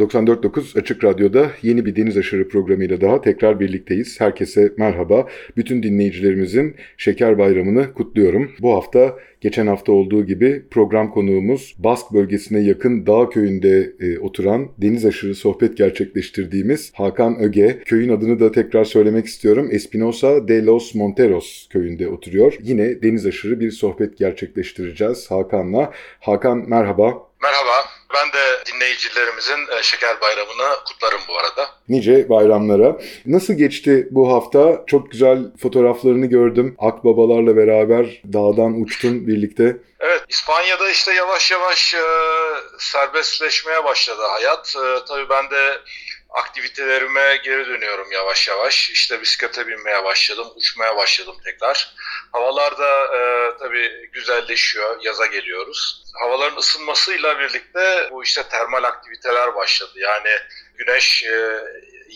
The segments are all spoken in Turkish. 94.9 Açık Radyo'da yeni bir Deniz Aşırı programıyla daha tekrar birlikteyiz. Herkese merhaba. Bütün dinleyicilerimizin Şeker Bayramı'nı kutluyorum. Bu hafta geçen hafta olduğu gibi program konuğumuz Bask bölgesine yakın Dağköy'ünde oturan Deniz Aşırı sohbet gerçekleştirdiğimiz Hakan Öge. Köyün adını da tekrar söylemek istiyorum. Espinosa de los Monteros köyünde oturuyor. Yine Deniz Aşırı bir sohbet gerçekleştireceğiz Hakan'la. Hakan merhaba. Merhaba, ben de dinleyicilerimizin Şeker Bayramı'nı kutlarım bu arada. Nice bayramlara. Nasıl geçti bu hafta? Çok güzel fotoğraflarını gördüm. Akbabalarla beraber dağdan uçtun birlikte. Evet, İspanya'da işte yavaş yavaş serbestleşmeye başladı hayat. Tabii ben de aktivitelerime geri dönüyorum yavaş yavaş. İşte bisiklete binmeye başladım, uçmaya başladım tekrar. Havalar da tabii güzelleşiyor, yaza geliyoruz. Havaların ısınmasıyla birlikte bu işte termal aktiviteler başladı. Yani güneş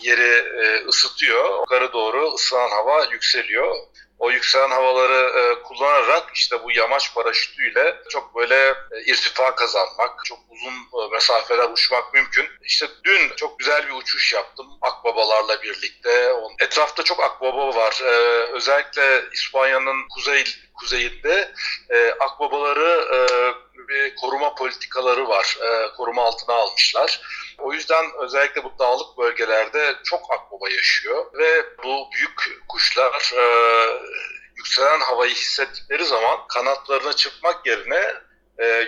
yeri ısıtıyor, yukarı doğru ısınan hava yükseliyor. O yükselen havaları kullanarak işte bu yamaç paraşütüyle çok böyle irtifa kazanmak, çok uzun mesafeler uçmak mümkün. İşte dün çok güzel bir uçuş yaptım akbabalarla birlikte. Etrafta çok akbaba var. Özellikle İspanya'nın kuzeyinde akbabaları bir koruma politikaları var. Koruma altına almışlar. O yüzden özellikle bu dağlık bölgelerde çok akbaba yaşıyor ve bu büyük kuşlar yükselen havayı hissettikleri zaman kanatlarına çırpmak yerine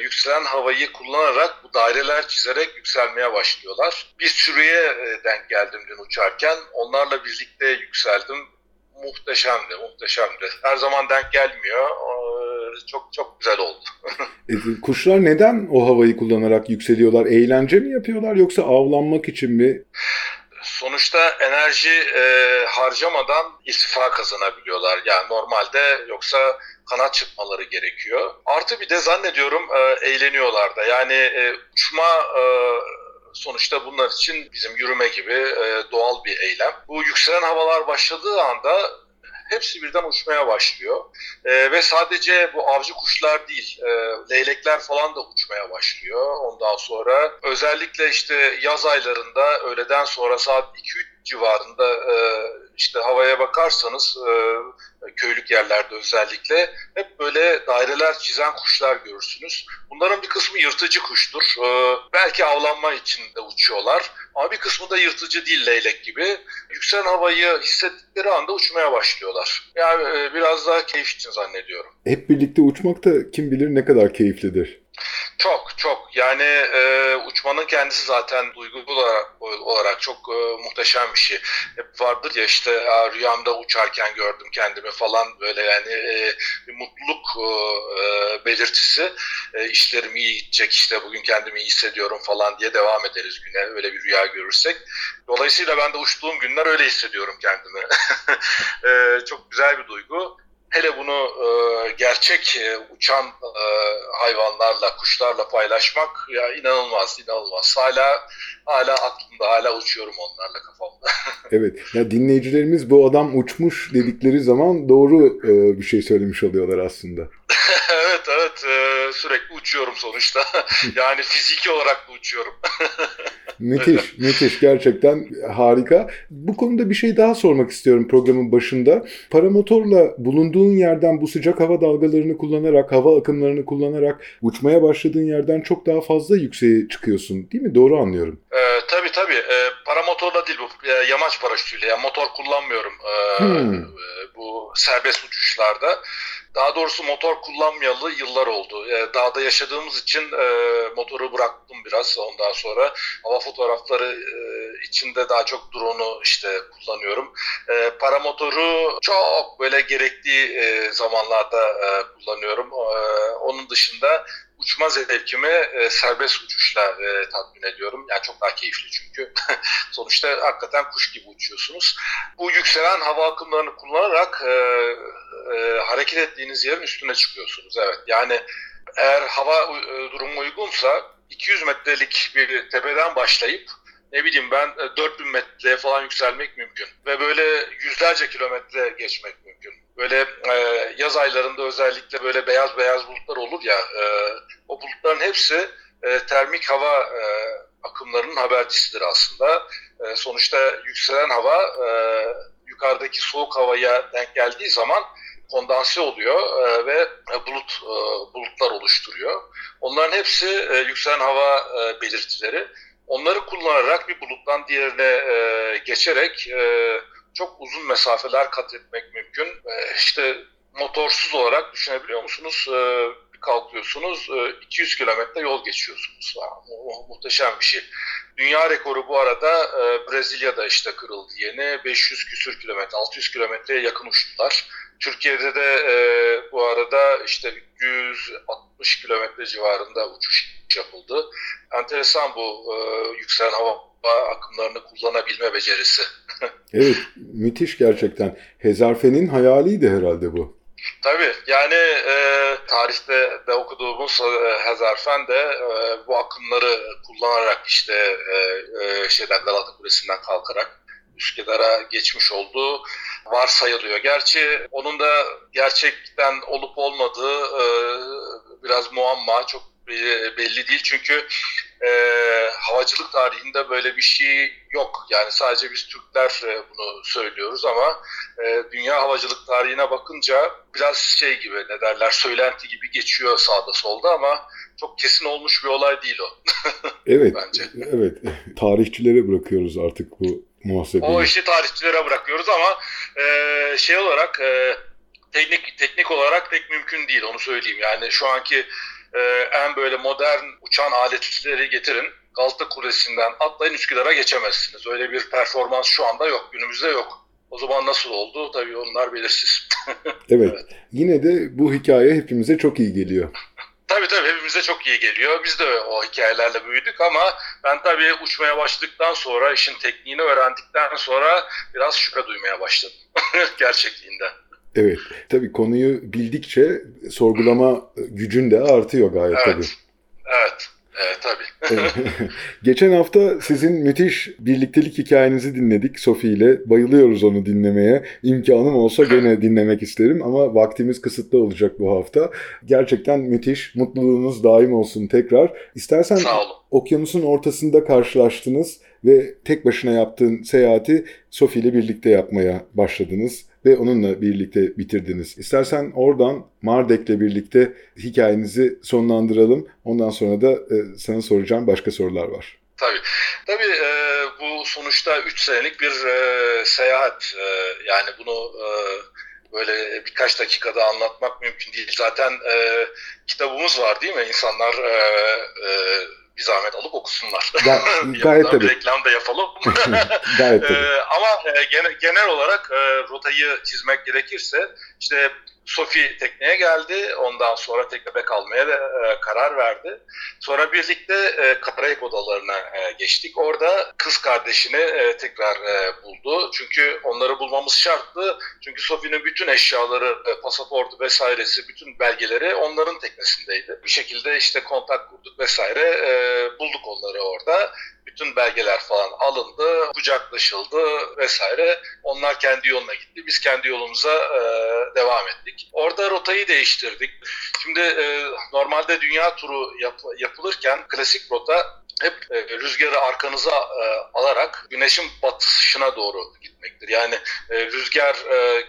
yükselen havayı kullanarak bu daireler çizerek yükselmeye başlıyorlar. Bir sürüye denk geldim dün uçarken. Onlarla birlikte yükseldim. Muhteşemdi. Her zaman denk gelmiyor. Çok güzel oldu. Kuşlar neden o havayı kullanarak yükseliyorlar? Eğlence mi yapıyorlar yoksa avlanmak için mi? Sonuçta enerji harcamadan irtifa kazanabiliyorlar. Yani normalde yoksa kanat çırpmaları gerekiyor. Artı bir de zannediyorum eğleniyorlar da. Yani uçma sonuçta bunlar için bizim yürüme gibi doğal bir eylem. Bu yükselen havalar başladığı anda hepsi birden uçmaya başlıyor ve sadece bu avcı kuşlar değil, leylekler falan da uçmaya başlıyor ondan sonra. Özellikle işte yaz aylarında öğleden sonra saat 2-3 civarında işte havaya bakarsanız köylük yerlerde özellikle hep böyle daireler çizen kuşlar görürsünüz. Bunların bir kısmı yırtıcı kuştur. Belki avlanma için de uçuyorlar ama bir kısmı da yırtıcı değil leylek gibi. Yükselen havayı hissettikleri anda uçmaya başlıyorlar. Yani biraz daha keyif için zannediyorum. Hep birlikte uçmak da kim bilir ne kadar keyiflidir. Çok. Yani uçmanın kendisi zaten duygu olarak çok muhteşem bir şey. Hep vardır ya işte rüyamda uçarken gördüm kendimi falan böyle yani bir mutluluk belirtisi. İşlerim iyi gidecek işte bugün kendimi iyi hissediyorum falan diye devam ederiz güne öyle bir rüya görürsek. Dolayısıyla ben de uçtuğum günler öyle hissediyorum kendimi. Çok güzel bir duygu. Hele bunu gerçek uçan hayvanlarla, kuşlarla paylaşmak ya inanılmaz. Hala aklımda, hala uçuyorum onlarla kafamda. Evet, ya dinleyicilerimiz bu adam uçmuş dedikleri zaman doğru bir şey söylemiş oluyorlar aslında. Evet, sürekli uçuyorum sonuçta. Yani fiziki olarak da uçuyorum. Müthiş. Gerçekten harika. Bu konuda bir şey daha sormak istiyorum programın başında. Paramotorla bulunduğun yerden bu sıcak hava dalgalarını kullanarak, hava akımlarını kullanarak uçmaya başladığın yerden çok daha fazla yükseğe çıkıyorsun. Değil mi? Doğru anlıyorum. Tabii. Paramotorla değil bu. Yamaç paraşütüyle. Yani motor kullanmıyorum bu serbest uçuşlarda. Daha doğrusu motor kullanmayalı yıllar oldu. Dağda yaşadığımız için motoru bıraktım biraz. Ondan sonra hava fotoğrafları içinde daha çok drone'u işte kullanıyorum. Paramotoru çok böyle gerektiği zamanlarda kullanıyorum. Onun dışında uçma zevkimi serbest uçuşla tatmin ediyorum. Yani çok daha keyifli çünkü. Sonuçta hakikaten kuş gibi uçuyorsunuz. Bu yükselen hava akımlarını kullanarak hareket ettiğiniz yerin üstüne çıkıyorsunuz. Evet. Yani eğer hava durumu uygunsa 200 metrelik bir tepeden başlayıp ne bileyim ben 4000 metreye falan yükselmek mümkün. Ve böyle yüzlerce kilometre geçmek mümkün. Böyle yaz aylarında özellikle böyle beyaz beyaz bulutlar olur ya, o bulutların hepsi termik hava akımlarının habercisidir aslında. Sonuçta yükselen hava yukarıdaki soğuk havaya denk geldiği zaman kondanse oluyor ve bulutlar oluşturuyor. Onların hepsi yükselen hava belirtileri. Onları kullanarak bir buluttan diğerine geçerek çok uzun mesafeler kat etmek mümkün. İşte motorsuz olarak düşünebiliyor musunuz? Kalkıyorsunuz, 200 kilometre yol geçiyorsunuz. Muhteşem bir şey. Dünya rekoru bu arada Brezilya'da işte kırıldı yeni. 500 küsür kilometre, 600 kilometreye yakın uçtular. Türkiye'de de bu arada işte 160 kilometre civarında uçuş yapıldı. Enteresan bu yükselen hava akımlarını kullanabilme becerisi. Evet, müthiş gerçekten. Hezarfen'in hayaliydi herhalde bu. Tabii, yani tarihte de okuduğumuz Hezarfen de bu akımları kullanarak işte Galata Kulesi'nden kalkarak Üsküdar'a geçmiş olduğu varsayılıyor. Gerçi onun da gerçekten olup olmadığı biraz muamma, çok belli değil çünkü havacılık tarihinde böyle bir şey yok. Yani sadece biz Türkler bunu söylüyoruz ama dünya havacılık tarihine bakınca biraz şey gibi, ne derler, söylenti gibi geçiyor sağda solda ama çok kesin olmuş bir olay değil o. Evet, bence. Evet. Tarihçilere bırakıyoruz artık bu muhasebeyi. O işi tarihçilere bırakıyoruz ama şey olarak teknik olarak pek mümkün değil, onu söyleyeyim. Yani şu anki en böyle modern uçan aletleri getirin, Galata Kulesi'nden atlayın, Üsküdar'a geçemezsiniz. Öyle bir performans şu anda yok, günümüzde yok. O zaman nasıl oldu? Tabii onlar belirsiz. Evet, yine de bu hikaye hepimize çok iyi geliyor. Tabii hepimize çok iyi geliyor. Biz de o hikayelerle büyüdük ama ben tabii uçmaya başladıktan sonra, işin tekniğini öğrendikten sonra biraz şüphe duymaya başladım gerçekliğinden. Evet, tabii konuyu bildikçe sorgulama gücün de artıyor gayet, evet, tabii. Evet, tabii. Geçen hafta sizin müthiş birliktelik hikayenizi dinledik Sophie ile. Bayılıyoruz onu dinlemeye. İmkanım olsa gene dinlemek isterim ama vaktimiz kısıtlı olacak bu hafta. Gerçekten müthiş. Mutluluğunuz daim olsun tekrar. İstersen okyanusun ortasında karşılaştınız ve tek başına yaptığın seyahati Sophie ile birlikte yapmaya başladınız ve onunla birlikte bitirdiniz. İstersen oradan Mardek'le birlikte hikayenizi sonlandıralım. Ondan sonra da sana soracağım başka sorular var. Tabii bu sonuçta 3 senelik bir seyahat. Yani bunu böyle birkaç dakikada anlatmak mümkün değil. Zaten kitabımız var değil mi? İnsanlar bir zahmet alıp okusunlar. Gayet tabii. Reklam da yapalım. Gayet tabii. Ama genel olarak rotayı çizmek gerekirse işte Sophie tekneye geldi. Ondan sonra teknede kalmaya karar verdi. Sonra birlikte Karayip Adaları'na geçtik. Orada kız kardeşini tekrar buldu. Çünkü onları bulmamız şarttı. Çünkü Sophie'nin bütün eşyaları, pasaportu vesairesi, bütün belgeleri onların teknesindeydi. Bir şekilde işte kontak kurduk vesaire. Bulduk onları orada. Bütün belgeler falan alındı, kucaklaşıldı vesaire. Onlar kendi yoluna gitti. Biz kendi yolumuza devam ettik. Orada rotayı değiştirdik. Şimdi normalde dünya turu yapılırken klasik rota hep rüzgarı arkanıza alarak güneşin batışına doğru gitmektir. Yani rüzgar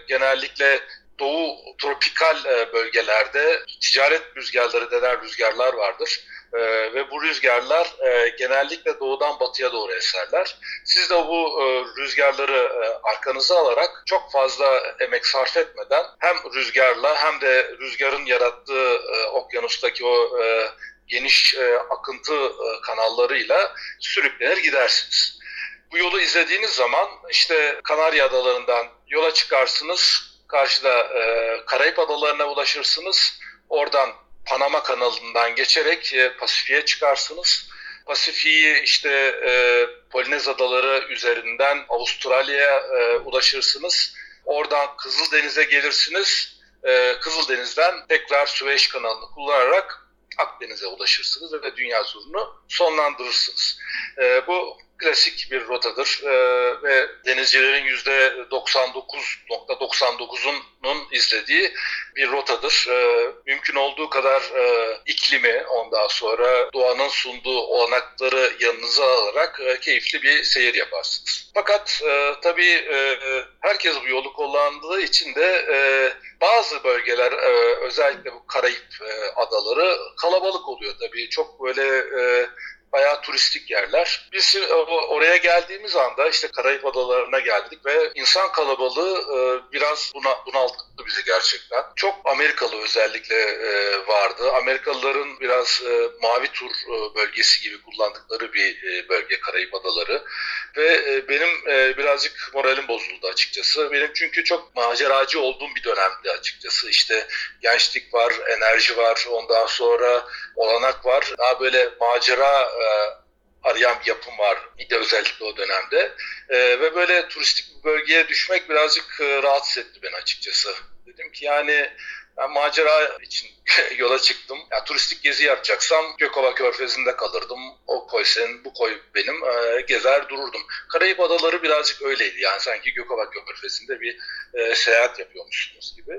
genellikle doğu tropikal bölgelerde ticaret rüzgarları denen rüzgarlar vardır. Ve bu rüzgarlar genellikle doğudan batıya doğru eserler. Siz de bu rüzgarları arkanıza alarak çok fazla emek sarf etmeden hem rüzgarla hem de rüzgarın yarattığı okyanustaki o geniş akıntı kanallarıyla sürüklenir gidersiniz. Bu yolu izlediğiniz zaman işte Kanarya Adaları'ndan yola çıkarsınız, karşıda Karayip Adaları'na ulaşırsınız, oradan Panama Kanalı'ndan geçerek Pasifik'e çıkarsınız. Pasifik'i Polinez Adaları üzerinden Avustralya'ya ulaşırsınız. Oradan Kızıl Deniz'e gelirsiniz. Kızıl Deniz'den tekrar Süveyş Kanalı'nı kullanarak Akdeniz'e ulaşırsınız ve dünya turunu sonlandırırsınız. Bu klasik bir rotadır ve denizcilerin %99.99'unun izlediği bir rotadır. Mümkün olduğu kadar iklimi, ondan sonra doğanın sunduğu olanakları yanınıza alarak keyifli bir seyir yaparsınız. Fakat tabii herkes bu yolu kullandığı için de bazı bölgeler, özellikle bu Karayip Adaları kalabalık oluyor tabii. Çok böyle bayağı turistik yerler. Biz oraya geldiğimiz anda Karayip Adaları'na geldik ve insan kalabalığı biraz bunalttı bizi gerçekten. Çok Amerikalı özellikle vardı. Amerikalıların biraz mavi tur bölgesi gibi kullandıkları bir bölge Karayip Adaları. Ve benim birazcık moralim bozuldu açıkçası. Benim çünkü çok maceracı olduğum bir dönemdi açıkçası. Gençlik var, enerji var, ondan sonra olanak var. Daha böyle macera arayan bir yapım var. Bir de özellikle o dönemde. Ve böyle turistik bir bölgeye düşmek birazcık rahatsız etti beni açıkçası. Dedim ki ben macera için yola çıktım. Yani turistik gezi yapacaksam Gökova Körfezi'nde kalırdım. O koy senin, bu koy benim. Gezer dururdum. Karayip Adaları birazcık öyleydi. Yani sanki Gökova Körfezi'nde bir seyahat yapıyormuşsunuz gibi.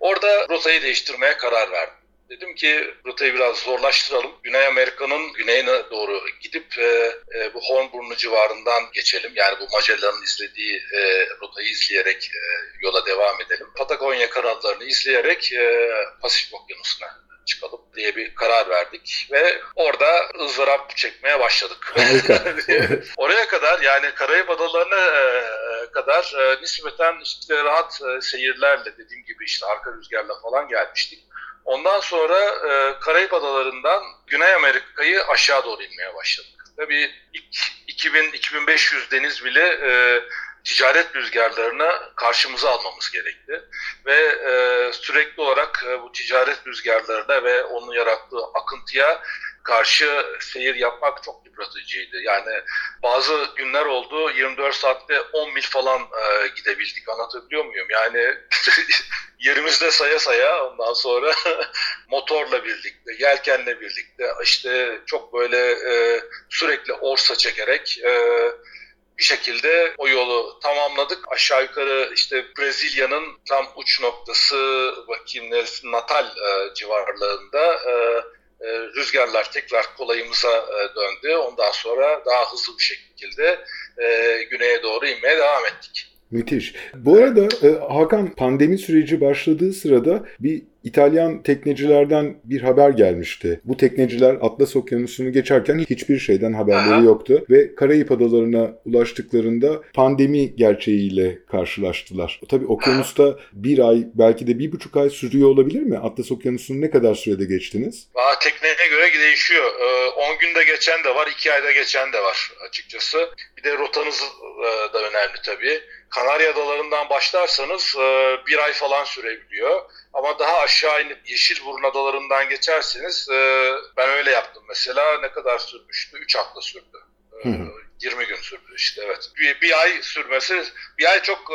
Orada rotayı değiştirmeye karar verdim. Dedim ki rotayı biraz zorlaştıralım. Güney Amerika'nın güneyine doğru gidip bu Horn Burnu civarından geçelim. Yani bu Magellan'ın izlediği rotayı izleyerek yola devam edelim. Patagonya kanallarını izleyerek Pasifik Okyanusu'na çıkalım diye bir karar verdik ve orada ızdırap çekmeye başladık. Oraya kadar, yani Karayip Adaları'na kadar nispeten rahat seyirlerle, dediğim gibi arka rüzgarla falan gelmiştik. Ondan sonra Karayip Adaları'ndan Güney Amerika'yı aşağı doğru inmeye başladık. Tabii 2000-2500 deniz bile ticaret rüzgarlarını karşımıza almamız gerekti. Ve sürekli olarak bu ticaret rüzgarlarına ve onun yarattığı akıntıya karşı seyir yapmak çok yıpratıcıydı. Yani bazı günler oldu, 24 saatte 10 mil falan gidebildik. Anlatabiliyor muyum? Yani yerimizde saya saya, ondan sonra motorla birlikte, yelkenle birlikte, çok böyle sürekli orsa çekerek bir şekilde o yolu tamamladık. Aşağı yukarı Brezilya'nın tam uç noktası, bakayım neresi, Natal civarlarında rüzgarlar tekrar kolayımıza döndü. Ondan sonra daha hızlı bir şekilde güneye doğru inmeye devam ettik. Müthiş. Bu arada Hakan, pandemi süreci başladığı sırada bir İtalyan teknecilerden bir haber gelmişti. Bu tekneciler Atlas Okyanusu'nu geçerken hiçbir şeyden haberleri yoktu ve Karayip Adaları'na ulaştıklarında pandemi gerçeğiyle karşılaştılar. Tabii okyanusta bir ay, belki de 1,5 ay sürüyor olabilir mi? Atlas Okyanusu'nu ne kadar sürede geçtiniz? Tekneye göre değişiyor. 10 günde geçen de var, 2 ayda geçen de var açıkçası. Bir de rotanız da önemli tabii. Kanarya Adaları'ndan başlarsanız 1 ay falan sürebiliyor. Ama daha aşağı inip Yeşilburun Adaları'ndan geçerseniz, ben öyle yaptım mesela, ne kadar sürmüştü? 3 hafta sürdü. 20 gün sürdü evet. Bir ay sürmesi, bir ay çok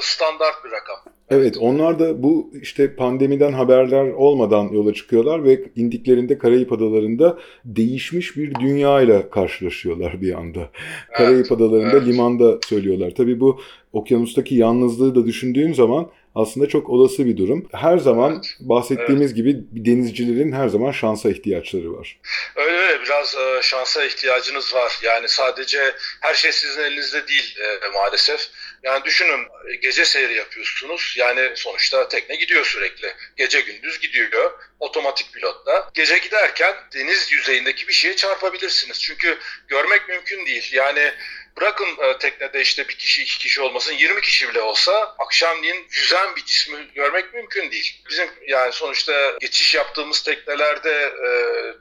standart bir rakam. Evet, onlar da bu pandemiden haberler olmadan yola çıkıyorlar ve indiklerinde Karayip Adaları'nda değişmiş bir dünyayla karşılaşıyorlar bir anda. Evet, Karayip Adaları'nda limanda söylüyorlar. Tabii bu okyanustaki yalnızlığı da düşündüğüm zaman aslında çok olası bir durum. Her zaman bahsettiğimiz gibi denizcilerin her zaman şansa ihtiyaçları var. Öyle biraz şansa ihtiyacınız var. Yani sadece her şey sizin elinizde değil maalesef. Yani düşünün, gece seyri yapıyorsunuz. Yani sonuçta tekne gidiyor sürekli. Gece gündüz gidiyor. Otomatik pilotla. Gece giderken deniz yüzeyindeki bir şeye çarpabilirsiniz. Çünkü görmek mümkün değil. Yani bırakın teknede 1 kişi, 2 kişi olmasın, 20 kişi bile olsa akşamleyin yüzen bir cismi görmek mümkün değil. Bizim yani sonuçta geçiş yaptığımız teknelerde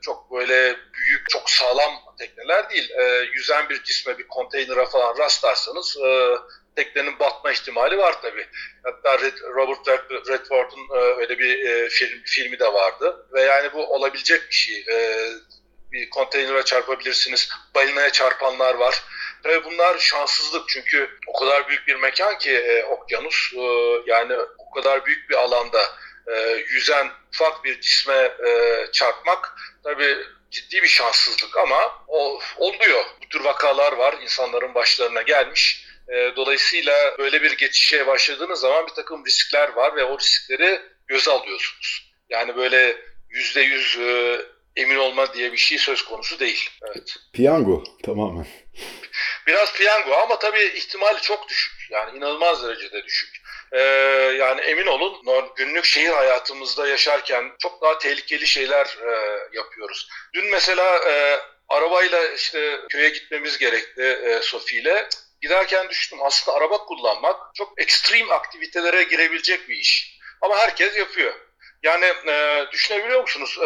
çok böyle büyük, çok sağlam tekneler değil. Yüzen bir cisme, bir konteynere falan rastlarsanız teknenin batma ihtimali var tabii. Hatta Robert Redford'un öyle bir filmi de vardı. Ve yani bu olabilecek bir şey. Bir konteynere çarpabilirsiniz. Balinaya çarpanlar var. Tabii bunlar şanssızlık çünkü o kadar büyük bir mekan ki okyanus. Yani o kadar büyük bir alanda yüzen ufak bir cisme çarpmak tabii ciddi bir şanssızlık ama oluyor. Bu tür vakalar var insanların başlarına gelmiş. Dolayısıyla böyle bir geçişe başladığınız zaman bir takım riskler var ve o riskleri göze alıyorsunuz. Yani böyle %100 emin olma diye bir şey söz konusu değil. Evet. Piyango tamamen. Biraz piyango ama tabii ihtimali çok düşük. Yani inanılmaz derecede düşük. Yani emin olun günlük şehir hayatımızda yaşarken çok daha tehlikeli şeyler yapıyoruz. Dün mesela arabayla işte köye gitmemiz gerekti Sophie ile. Giderken düşündüm aslında araba kullanmak çok ekstrem aktivitelere girebilecek bir iş. Ama herkes yapıyor. Yani düşünebiliyor musunuz?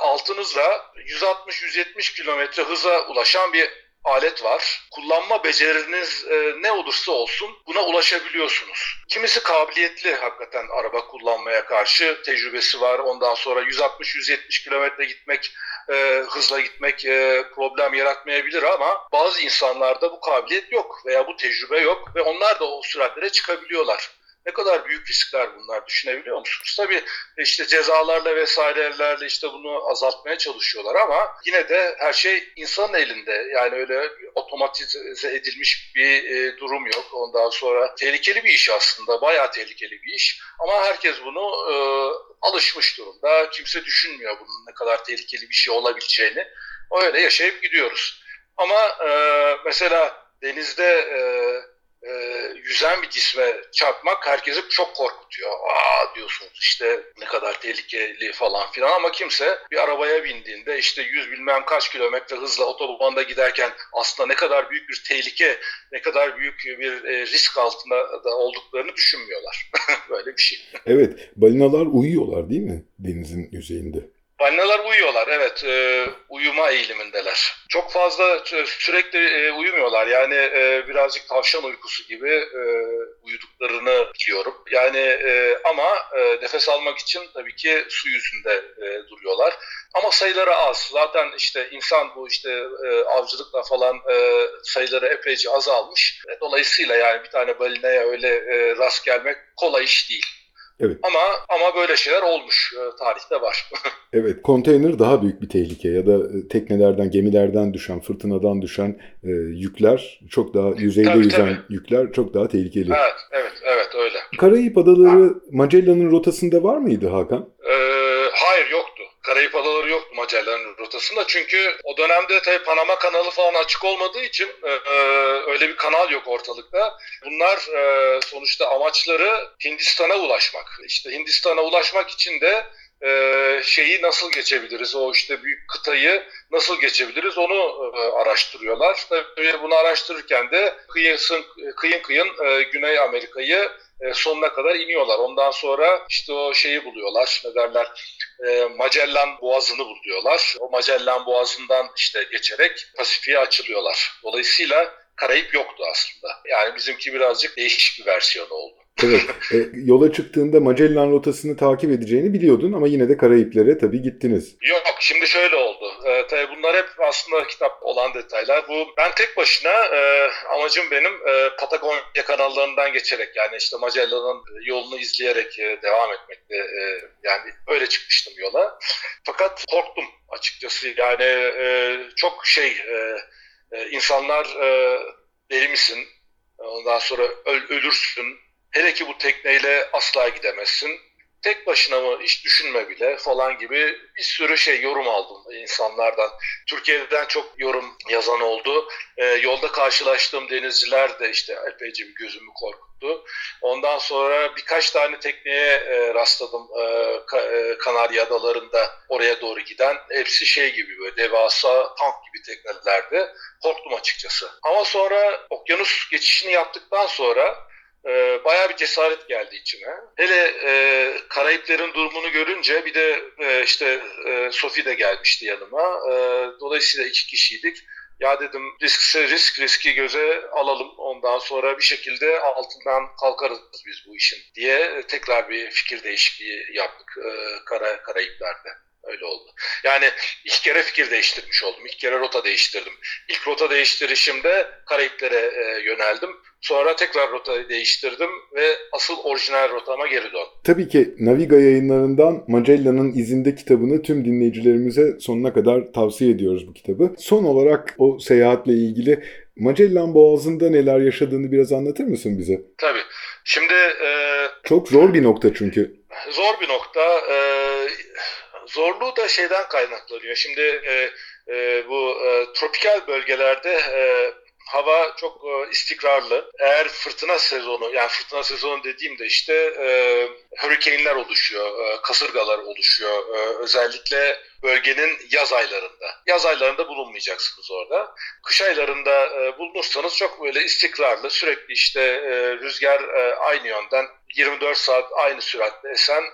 Altınızla 160-170 kilometre hıza ulaşan bir alet var. Kullanma beceriniz ne olursa olsun buna ulaşabiliyorsunuz. Kimisi kabiliyetli hakikaten araba kullanmaya karşı tecrübesi var. Ondan sonra 160-170 kilometre gitmek, hızla gitmek problem yaratmayabilir ama bazı insanlarda bu kabiliyet yok veya bu tecrübe yok ve onlar da o süratlere çıkabiliyorlar. Ne kadar büyük riskler bunlar düşünebiliyor musunuz? Tabii işte cezalarla vesairelerle işte bunu azaltmaya çalışıyorlar ama yine de her şey insanın elinde. Yani öyle otomatize edilmiş bir durum yok. Ondan sonra tehlikeli bir iş aslında. Bayağı tehlikeli bir iş. Ama herkes bunu alışmış durumda. Kimse düşünmüyor bunun ne kadar tehlikeli bir şey olabileceğini. Öyle yaşayıp gidiyoruz. Ama mesela denizde... yüzen bir cisme çarpmak herkesi çok korkutuyor. Aa diyorsunuz işte ne kadar tehlikeli falan filan ama kimse bir arabaya bindiğinde işte 100 bilmem kaç kilometre hızla otobanda giderken aslında ne kadar büyük bir tehlike, ne kadar büyük bir risk altında da olduklarını düşünmüyorlar. Böyle bir şey. Evet, balinalar uyuyorlar değil mi denizin yüzeyinde? Balinalar uyuyorlar, evet. Uyuma eğilimindeler. Çok fazla sürekli uyumuyorlar. Yani birazcık tavşan uykusu gibi uyuduklarını biliyorum. Yani ama nefes almak için tabii ki su yüzünde duruyorlar. Ama sayıları az. Zaten işte insan bu işte avcılıkla falan sayıları epeyce azalmış. Dolayısıyla yani bir tane balinaya öyle rast gelmek kolay iş değil. Evet. Ama böyle şeyler olmuş. Tarihte var. Evet, konteyner daha büyük bir tehlike ya da teknelerden, gemilerden düşen, fırtınadan düşen yükler çok daha yüzeyde yüzen yükler çok daha tehlikeli. Evet, evet, evet öyle. Karayip Adaları Magellan'ın rotasında var mıydı Hakan? Hayır yoktu. Karayip Adaları yoktu Magellan'ın rotasında çünkü o dönemde tabii Panama Kanalı falan açık olmadığı için öyle bir kanal yok ortalıkta. Bunlar sonuçta amaçları Hindistan'a ulaşmak. İşte Hindistan'a ulaşmak için de şeyi nasıl geçebiliriz, o işte büyük kıtayı nasıl geçebiliriz onu araştırıyorlar. Tabii bunu araştırırken de kıyın Güney Amerika'yı sonuna kadar iniyorlar. Ondan sonra işte o şeyi buluyorlar, ne derler, Magellan Boğazı'nı buluyorlar. O Magellan Boğazı'ndan işte geçerek Pasifik'e açılıyorlar. Dolayısıyla Karayip yoktu aslında. Yani bizimki birazcık değişik bir versiyonu oldu. Evet, yola çıktığında Magellan rotasını takip edeceğini biliyordun ama yine de Karayiplere tabii gittiniz. Yok, şimdi şöyle oldu. Tabii bunlar hep aslında kitap olan detaylar. Ben tek başına, amacım benim Patagonya kanallarından geçerek yani işte Magellan'ın yolunu izleyerek devam etmekti. Yani öyle çıkmıştım yola. Fakat korktum açıkçası. Yani çok insanlar deli misin? Ondan sonra ölürsün. Hele ki bu tekneyle asla gidemezsin. Tek başına mı hiç düşünme bile falan gibi bir sürü yorum aldım insanlardan. Türkiye'den çok yorum yazan oldu. Yolda karşılaştığım denizciler de işte epeyce bir gözümü korkuttu. Ondan sonra birkaç tane tekneye rastladım Kanarya Adaları'nda oraya doğru giden. Hepsi gibi böyle devasa tank gibi teknelerdi. Korktum açıkçası. Ama sonra okyanus geçişini yaptıktan sonra bayağı bir cesaret geldi içime. Hele Karayiplerin durumunu görünce bir de işte Sophie de gelmişti yanıma. Dolayısıyla iki kişiydik. Ya dedim riskse riski göze alalım, ondan sonra bir şekilde altından kalkarız biz bu işin diye tekrar bir fikir değişikliği yaptık Karayipler'de. Öyle oldu. Yani iki kere fikir değiştirmiş oldum. İki kere rota değiştirdim. İlk rota değiştirişimde Karayiplere yöneldim. Sonra tekrar rotayı değiştirdim ve asıl orijinal rotama geri döndüm. Tabii ki Naviga yayınlarından Magellan'ın İzinde kitabını tüm dinleyicilerimize sonuna kadar tavsiye ediyoruz bu kitabı. Son olarak o seyahatle ilgili Magellan Boğazı'nda neler yaşadığını biraz anlatır mısın bize? Tabii. Şimdi... Çok zor bir nokta çünkü. Zor bir nokta... Zorluğu da şeyden kaynaklanıyor. Şimdi bu tropikal bölgelerde hava çok istikrarlı. Eğer fırtına sezonu, yani fırtına sezonu dediğimde işte hurricane'ler oluşuyor, kasırgalar oluşuyor. Özellikle bölgenin yaz aylarında. Yaz aylarında bulunmayacaksınız orada. Kış aylarında bulunursanız çok böyle istikrarlı, sürekli işte rüzgar aynı yönden 24 saat aynı süratle esen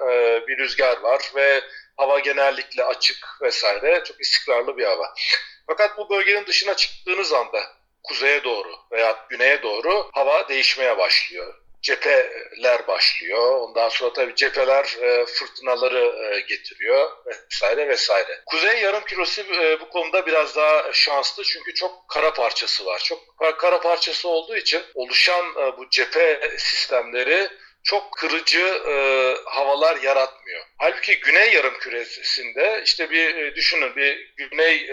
bir rüzgar var ve hava genellikle açık vesaire, çok istikrarlı bir hava. Fakat bu bölgenin dışına çıktığınız anda kuzeye doğru veya güneye doğru hava değişmeye başlıyor. Cepheler başlıyor. Ondan sonra tabii cepheler fırtınaları getiriyor vesaire vesaire. Kuzey yarımküresi bu konuda biraz daha şanslı çünkü çok kara parçası var. Çok kara parçası olduğu için oluşan bu cephe sistemleri çok kırıcı havalar yaratmıyor. Halbuki Güney Yarımküresi'nde işte bir düşünün, bir Güney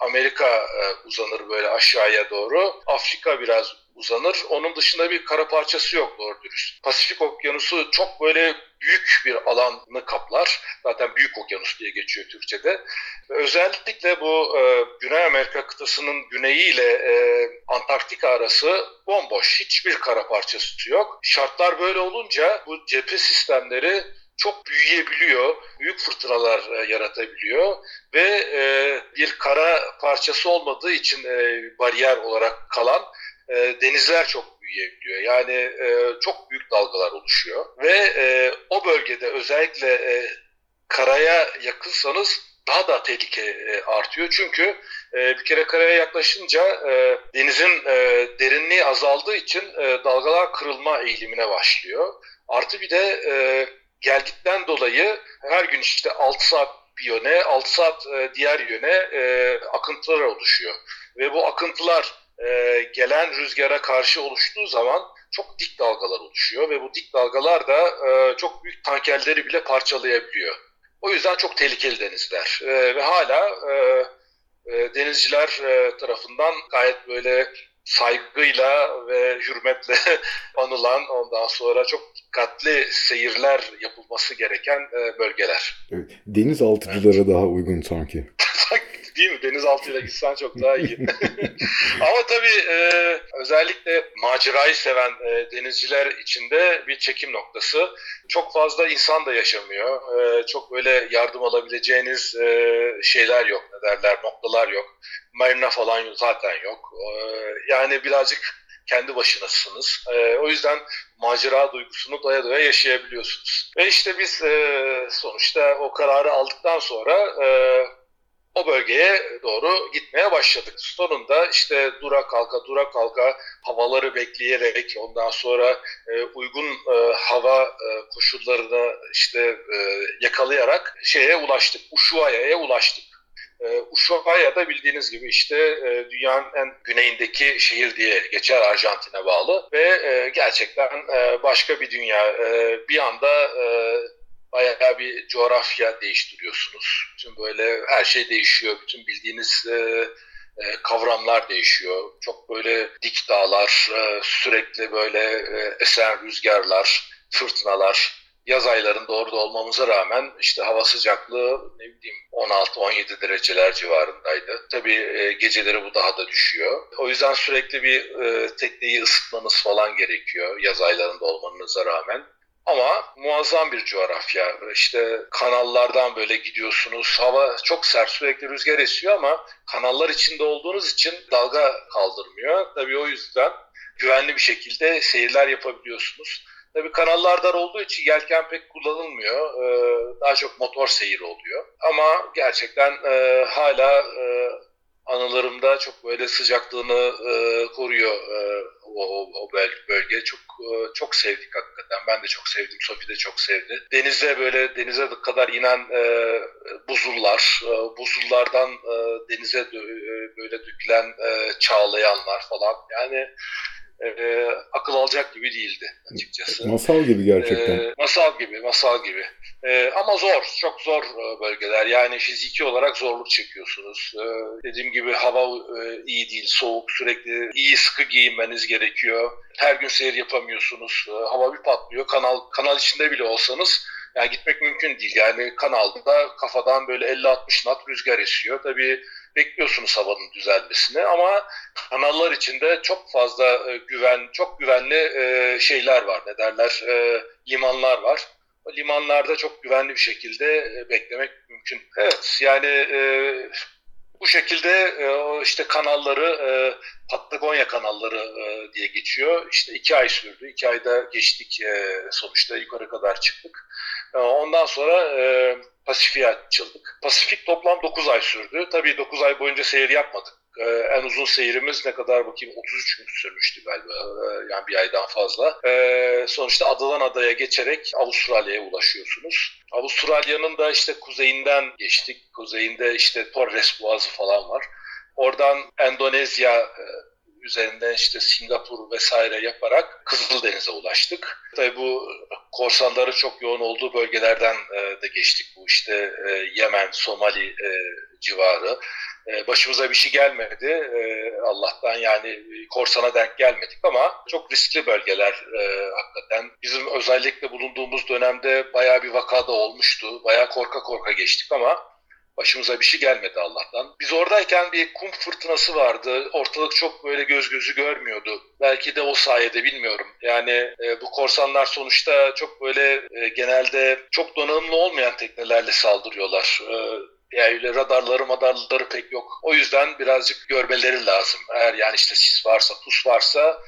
Amerika uzanır böyle aşağıya doğru. Afrika biraz uzanır. Onun dışında bir kara parçası yok doğru dürüst. Pasifik Okyanusu çok böyle büyük bir alanı kaplar. Zaten Büyük Okyanus diye geçiyor Türkçe'de. Özellikle bu Güney Amerika kıtasının güneyiyle Antarktika arası bomboş. Hiçbir kara parçası yok. Şartlar böyle olunca bu cephe sistemleri çok büyüyebiliyor, büyük fırtınalar yaratabiliyor ve bir kara parçası olmadığı için bariyer olarak kalan denizler çok büyüyebiliyor. Yani çok büyük dalgalar oluşuyor ve o bölgede özellikle karaya yakınsanız daha da tehlike artıyor. Çünkü bir kere karaya yaklaşınca denizin derinliği azaldığı için dalgalar kırılma eğilimine başlıyor. Artı bir de gelgitten dolayı her gün işte 6 saat bir yöne, 6 saat diğer yöne akıntılar oluşuyor. Ve bu akıntılar gelen rüzgara karşı oluştuğu zaman çok dik dalgalar oluşuyor. Ve bu dik dalgalar da çok büyük tankerleri bile parçalayabiliyor. O yüzden çok tehlikeli denizler. Ve hala denizciler tarafından gayet böyle saygıyla ve hürmetle anılan, ondan sonra çok dikkatli seyirler yapılması gereken bölgeler. Evet, denizaltıcılara evet. Daha uygun sanki. Değil mi? Denizaltıyla gitsen çok daha iyi. Ama tabii özellikle macerayı seven denizciler için de bir çekim noktası. Çok fazla insan da yaşamıyor. Çok böyle yardım alabileceğiniz şeyler yok. Ne derler? Noktalar yok. Marina falan zaten yok. Yani birazcık kendi başınasınız. O yüzden macera duygusunu doya doya yaşayabiliyorsunuz. Ve işte biz sonuçta o kararı aldıktan sonra... O bölgeye doğru gitmeye başladık. Sonunda işte dura kalka havaları bekleyerek ondan sonra uygun hava koşullarını işte yakalayarak şeye ulaştık. Ushuaia'ya ulaştık. Ushuaia da bildiğiniz gibi işte dünyanın en güneyindeki şehir diye geçer, Arjantin'e bağlı ve gerçekten başka bir dünya. Bir anda bayağı bir coğrafya değiştiriyorsunuz. Bütün böyle her şey değişiyor. Bütün bildiğiniz kavramlar değişiyor. Çok böyle dik dağlar, sürekli böyle esen rüzgarlar, fırtınalar. Yaz aylarında orada olmamıza rağmen işte hava sıcaklığı ne bileyim 16-17 dereceler civarındaydı. Tabii geceleri bu daha da düşüyor. O yüzden sürekli bir tekneyi ısıtmanız falan gerekiyor yaz aylarında olmanıza rağmen. Ama muazzam bir coğrafya. İşte kanallardan böyle gidiyorsunuz. Hava çok sert, sürekli rüzgar esiyor ama kanallar içinde olduğunuz için dalga kaldırmıyor. Tabii o yüzden güvenli bir şekilde seyirler yapabiliyorsunuz. Tabii kanallar dar olduğu için yelken pek kullanılmıyor. Daha çok motor seyri oluyor. Ama gerçekten hala anılarımda çok böyle sıcaklığını koruyor o bölge. Çok sevdik hakikaten. Ben de çok sevdim. Sophie de çok sevdi. Denize kadar inen buzullar, buzullardan denize böyle dökülen çağlayanlar falan. Yani akıl alacak gibi değildi açıkçası. Masal gibi gerçekten. Masal gibi. Ama zor, çok zor bölgeler. Yani fiziki olarak zorluk çekiyorsunuz. Dediğim gibi hava iyi değil, soğuk, sürekli iyi sıkı giyinmeniz gerekiyor. Her gün seyir yapamıyorsunuz. Hava bir patlıyor. Kanal içinde bile olsanız yani gitmek mümkün değil. Yani kanalda kafadan böyle 50-60 knot rüzgar esiyor. Tabii bekliyorsunuz havanın düzelmesini ama kanallar içinde çok fazla çok güvenli şeyler var, ne derler, limanlar var. O limanlarda çok güvenli bir şekilde beklemek mümkün. Evet, yani bu şekilde işte kanalları, Patagonya kanalları diye geçiyor. İşte 2 ay sürdü. 2 ayda geçtik sonuçta, yukarı kadar çıktık. Ondan sonra Pasifik'e açıldık. Pasifik toplam 9 ay sürdü. Tabii 9 ay boyunca seyir yapmadık. En uzun seyrimiz ne kadar bakayım, 33 gün sürmüştü galiba, yani bir aydan fazla. Sonuçta adadan adaya geçerek Avustralya'ya ulaşıyorsunuz. Avustralya'nın da işte kuzeyinden geçtik. Kuzeyinde işte Torres Boğazı falan var. Oradan Endonezya üzerinden işte Singapur vesaire yaparak Kızıl Deniz'e ulaştık. Tabii bu korsanların çok yoğun olduğu bölgelerden de geçtik. Bu işte Yemen, Somali civarı. Başımıza bir şey gelmedi. Allah'tan yani korsana denk gelmedik ama çok riskli bölgeler hakikaten. Bizim özellikle bulunduğumuz dönemde bayağı bir vakada olmuştu. Bayağı korka geçtik ama başımıza bir şey gelmedi Allah'tan. Biz oradayken bir kum fırtınası vardı. Ortalık çok böyle gözü görmüyordu. Belki de o sayede, bilmiyorum. Yani bu korsanlar sonuçta çok böyle genelde çok donanımlı olmayan teknelerle saldırıyorlar. Yani öyle radarları pek yok. O yüzden birazcık görmeleri lazım. Eğer yani işte sis varsa, pus varsa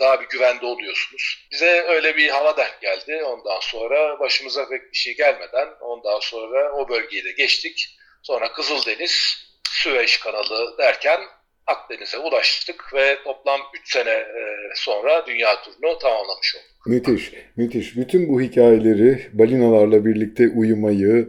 daha bir güvende oluyorsunuz. Bize öyle bir hava denk geldi. Ondan sonra başımıza pek bir şey gelmeden ondan sonra o bölgeyi de geçtik. Sonra Kızıl Deniz, Süveyş Kanalı derken Akdeniz'e ulaştık ve toplam 3 sene sonra dünya turunu tamamlamış olduk. Müthiş, müthiş. Bütün bu hikayeleri, balinalarla birlikte uyumayı,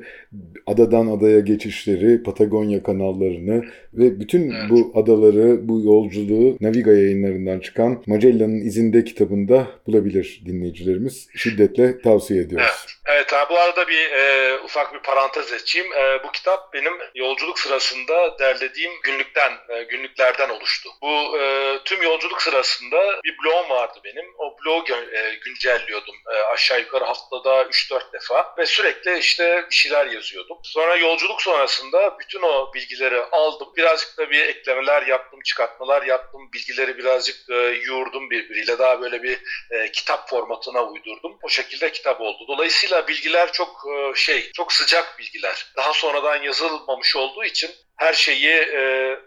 adadan adaya geçişleri, Patagonya kanallarını ve bütün bu adaları, bu yolculuğu Naviga yayınlarından çıkan Magellan'ın İzinde kitabında bulabilir dinleyicilerimiz. Şiddetle tavsiye ediyoruz. Evet, bu arada bir ufak bir parantez açayım. Bu kitap benim yolculuk sırasında derlediğim günlüklerden oluştu. Bu tüm yolculuk sırasında bir blogum vardı benim. O blog güncelliyordum aşağı yukarı haftada 3-4 defa ve sürekli işte bir şeyler yazıyordum. Sonra yolculuk sonrasında bütün o bilgileri aldım. Birazcık da bir eklemeler yaptım, çıkartmalar yaptım. Bilgileri birazcık yoğurdum birbiriyle. Daha böyle bir kitap formatına uydurdum. O şekilde kitap oldu. Dolayısıyla bilgiler çok sıcak bilgiler. Daha sonradan yazılmamış olduğu için her şeyi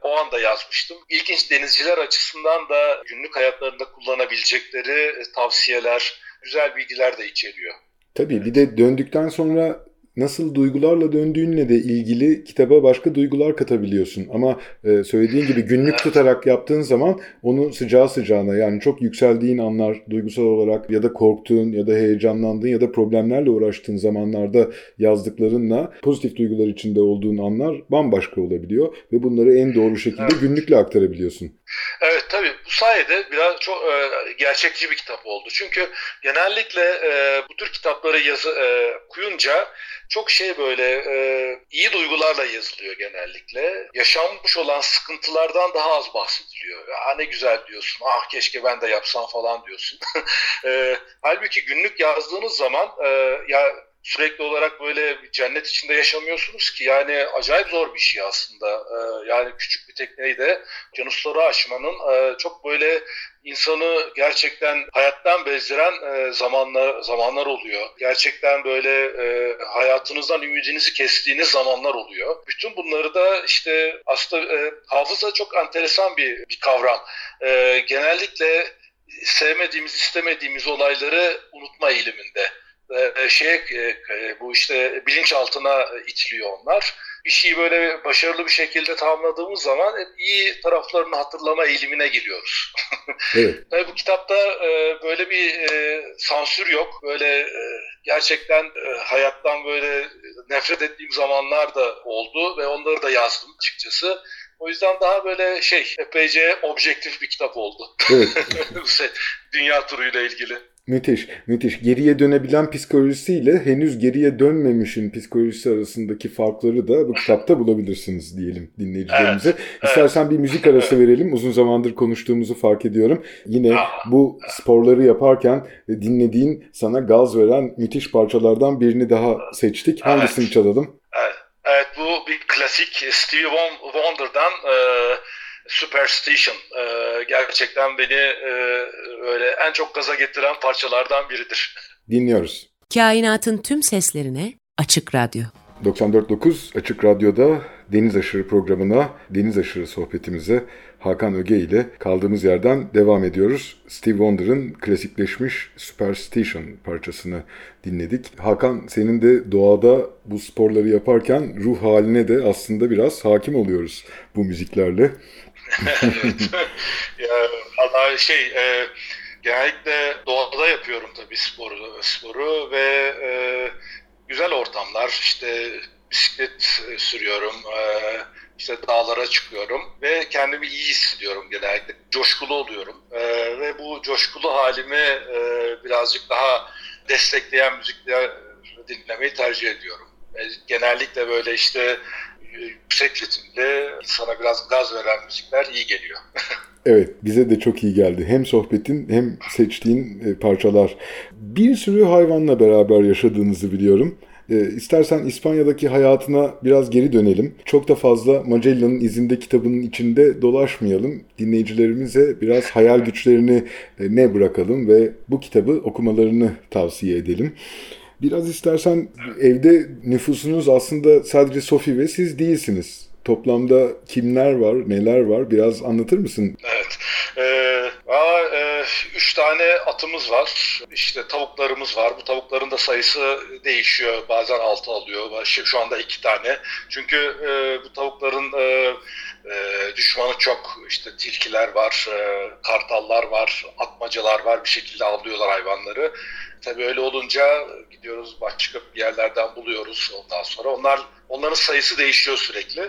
o anda yazmıştım. İlginç, denizciler açısından da günlük hayatlarında kullanabilecekleri tavsiyeler, güzel bilgiler de içeriyor. Tabii bir de döndükten sonra nasıl duygularla döndüğünle de ilgili kitaba başka duygular katabiliyorsun. Ama söylediğin gibi günlük tutarak yaptığın zaman onu sıcağı sıcağına, yani çok yükseldiğin anlar duygusal olarak ya da korktuğun ya da heyecanlandığın ya da problemlerle uğraştığın zamanlarda yazdıklarınla pozitif duygular içinde olduğun anlar bambaşka olabiliyor ve bunları en doğru şekilde günlükle aktarabiliyorsun. Evet, tabii bu sayede biraz çok gerçekçi bir kitap oldu. Çünkü genellikle bu tür kitapları okuyunca çok iyi duygularla yazılıyor genellikle. Yaşanmış olan sıkıntılardan daha az bahsediliyor. Ah ne güzel diyorsun, ah keşke ben de yapsam falan diyorsun. Halbuki günlük yazdığınız zaman sürekli olarak böyle cennet içinde yaşamıyorsunuz ki, yani acayip zor bir şey aslında. Yani küçük bir tekneyi de okyanusları aşmanın çok böyle insanı gerçekten hayattan bezdiren zamanlar oluyor. Gerçekten böyle hayatınızdan ümidinizi kestiğiniz zamanlar oluyor. Bütün bunları da işte aslında hafıza çok enteresan bir kavram. Genellikle sevmediğimiz, istemediğimiz olayları unutma eğiliminde. Bu işte bilinçaltına itiliyor onlar. işi böyle başarılı bir şekilde tamamladığımız zaman iyi taraflarını hatırlama eğilimine geliyoruz. Evet. Tabii bu kitapta böyle bir sansür yok. Böyle gerçekten hayattan böyle nefret ettiğim zamanlar da oldu ve onları da yazdım açıkçası. O yüzden daha böyle epeyce objektif bir kitap oldu. Evet. Dünya turuyla ilgili. Müthiş, müthiş. Geriye dönebilen psikolojisiyle henüz geriye dönmemişin psikolojisi arasındaki farkları da bu kitapta bulabilirsiniz diyelim dinleyicilerimize. Evet, İstersen bir müzik arası verelim. Uzun zamandır konuştuğumuzu fark ediyorum. Yine bu sporları yaparken dinlediğin, sana gaz veren müthiş parçalardan birini daha seçtik. Hangisini çalalım? Evet, bu bir klasik. Stevie Wonder'dan Superstition. Gerçekten beni öyle en çok gaza getiren parçalardan biridir. Dinliyoruz. Kainatın tüm seslerine Açık Radyo. 94.9 Açık Radyo'da Deniz Aşırı programına, Deniz Aşırı sohbetimize Hakan Öge ile kaldığımız yerden devam ediyoruz. Stevie Wonder'ın klasikleşmiş Superstition parçasını dinledik. Hakan, senin de doğada bu sporları yaparken ruh haline de aslında biraz hakim oluyoruz bu müziklerle. Valla genellikle doğada yapıyorum tabii sporu ve güzel ortamlar, bisiklet sürüyorum, dağlara çıkıyorum ve kendimi iyi hissediyorum genellikle. Coşkulu oluyorum ve bu coşkulu halimi birazcık daha destekleyen müzikler dinlemeyi tercih ediyorum. Genellikle böyle yüksek ritimde sana biraz gaz veren müzikler iyi geliyor. Evet, bize de çok iyi geldi. Hem sohbetin hem seçtiğin parçalar. Bir sürü hayvanla beraber yaşadığınızı biliyorum. İstersen İspanya'daki hayatına biraz geri dönelim. Çok da fazla Magellan'ın İzinde kitabının içinde dolaşmayalım. Dinleyicilerimize biraz hayal güçlerini ne bırakalım ve bu kitabı okumalarını tavsiye edelim. Biraz istersen evde nüfusunuz aslında sadece Sophie ve siz değilsiniz. Toplamda kimler var, neler var? Biraz anlatır mısın? Evet. 3 tane atımız var. Tavuklarımız var. Bu tavukların da sayısı değişiyor. Bazen 6 alıyor. Şu anda 2 tane. Çünkü bu tavukların düşmanı çok. Tilkiler var, kartallar var, atmacalar var. Bir şekilde avlıyorlar hayvanları. Tabii öyle olunca gidiyoruz, başka bir yerlerden buluyoruz ondan sonra. Onların sayısı değişiyor sürekli.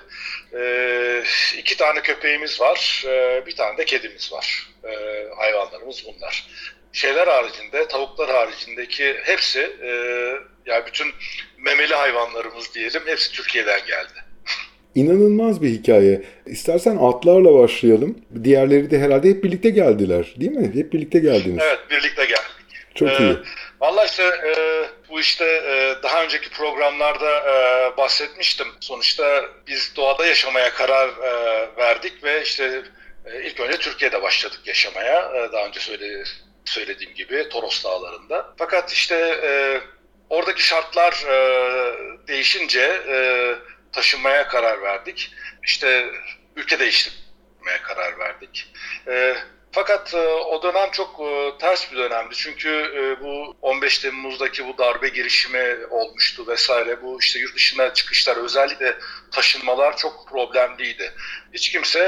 2 tane köpeğimiz var, 1 tane de kedimiz var. Hayvanlarımız bunlar. Tavuklar haricindeki hepsi, bütün memeli hayvanlarımız diyelim, hepsi Türkiye'den geldi. İnanılmaz bir hikaye. İstersen atlarla başlayalım. Diğerleri de herhalde hep birlikte geldiler, değil mi? Hep birlikte geldiniz. Evet, birlikte geldik. Çok iyi. Vallahi daha önceki programlarda bahsetmiştim. Sonuçta biz doğada yaşamaya karar verdik ve ilk önce Türkiye'de başladık yaşamaya. Daha önce söylediğim gibi Toros Dağları'nda. Fakat oradaki şartlar değişince taşınmaya karar verdik. Ülke değiştirmeye karar verdik. Fakat o dönem çok ters bir dönemdi. Çünkü bu 15 Temmuz'daki bu darbe girişimi olmuştu vesaire. Bu yurt dışına çıkışlar, özellikle taşınmalar çok problemliydi. Hiç kimse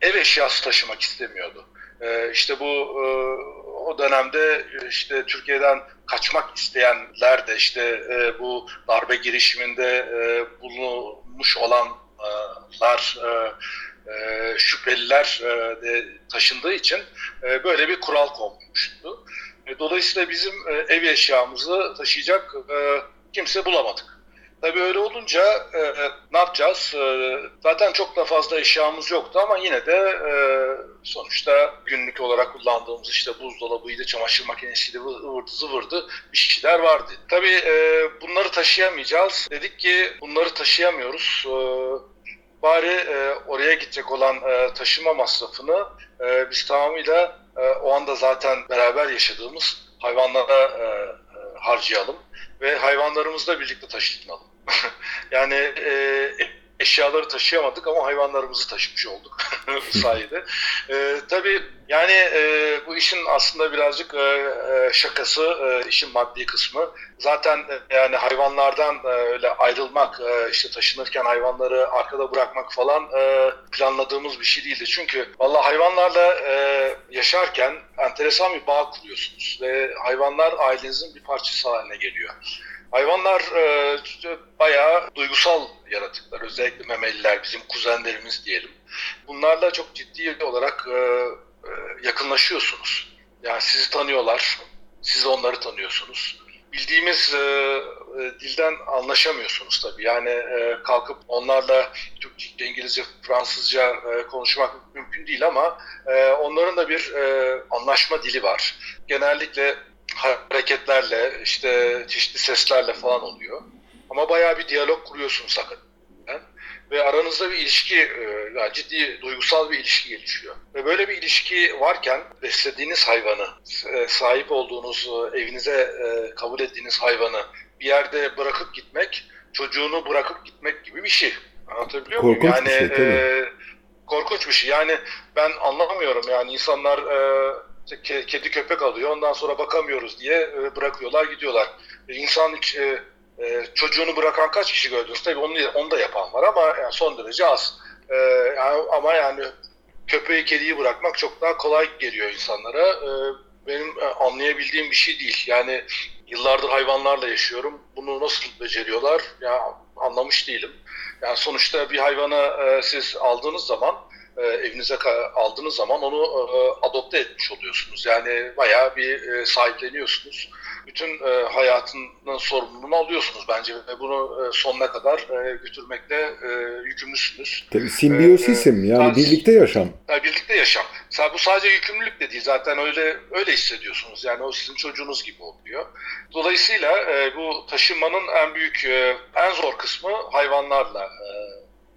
ev eşyası taşımak istemiyordu. O dönemde Türkiye'den kaçmak isteyenler de bu darbe girişiminde bulunmuş olanlar... şüpheliler de taşındığı için böyle bir kural konmuştu. Dolayısıyla bizim ev eşyamızı taşıyacak kimse bulamadık. Tabii öyle olunca ne yapacağız? Zaten çok da fazla eşyamız yoktu ama yine de sonuçta günlük olarak kullandığımız buzdolabıydı, çamaşır makinesiydi, ıvırdı zıvırdı bir şeyler vardı. Tabii bunları taşıyamayacağız. Dedik ki bunları taşıyamıyoruz. Bari oraya gidecek olan taşıma masrafını biz tamamıyla o anda zaten beraber yaşadığımız hayvanlara harcayalım ve hayvanlarımızla birlikte taşınalım. Eşyaları taşıyamadık ama hayvanlarımızı taşımış olduk. saydı. Tabii yani bu işin aslında birazcık şakası, işin maddi kısmı. Zaten yani hayvanlardan öyle ayrılmak, işte taşınırken hayvanları arkada bırakmak falan planladığımız bir şey değildi. Çünkü vallahi hayvanlarla yaşarken enteresan bir bağ kuruyorsunuz ve hayvanlar ailenizin bir parçası haline geliyor. Hayvanlar bayağı duygusal yaratıklar. Özellikle memeliler, bizim kuzenlerimiz diyelim. Bunlarla çok ciddi olarak yakınlaşıyorsunuz. Yani sizi tanıyorlar, siz onları tanıyorsunuz. Bildiğimiz dilden anlaşamıyorsunuz tabii. Yani kalkıp onlarla Türkçe, İngilizce, Fransızca konuşmak mümkün değil ama onların da bir anlaşma dili var. Genellikle hareketlerle, işte çeşitli seslerle falan oluyor. Ama bayağı bir diyalog kuruyorsunuz hakikaten. Ve aranızda bir ilişki, yani ciddi duygusal bir ilişki gelişiyor. Ve böyle bir ilişki varken beslediğiniz hayvanı, sahip olduğunuz, evinize kabul ettiğiniz hayvanı bir yerde bırakıp gitmek, çocuğunu bırakıp gitmek gibi bir şey. Anlatabiliyor muyum? Korkunç bir şey, tabii. Korkunç bir şey. Yani ben anlamıyorum. Yani insanlar... kedi köpek alıyor, ondan sonra bakamıyoruz diye bırakıyorlar, gidiyorlar. İnsan çocuğunu bırakan kaç kişi gördünüz? Tabii onu da yapan var ama yani son derece az. Ama yani köpeği, kediyi bırakmak çok daha kolay geliyor insanlara. Benim anlayabildiğim bir şey değil. Yani yıllardır hayvanlarla yaşıyorum. Bunu nasıl beceriyorlar? Ya anlamış değilim. Yani sonuçta bir hayvanı siz aldığınız zaman, evinize aldığınız zaman onu adopte etmiş oluyorsunuz. Yani bayağı bir sahipleniyorsunuz. Bütün hayatının sorumluluğunu alıyorsunuz bence. Bunu sonuna kadar götürmekle yükümlüsünüz. Tabii simbiyosis yani birlikte yaşam. Yani birlikte yaşam. Bu sadece yükümlülük de değil. Zaten öyle hissediyorsunuz. Yani o sizin çocuğunuz gibi oluyor. Dolayısıyla bu taşınmanın en büyük, en zor kısmı hayvanlarla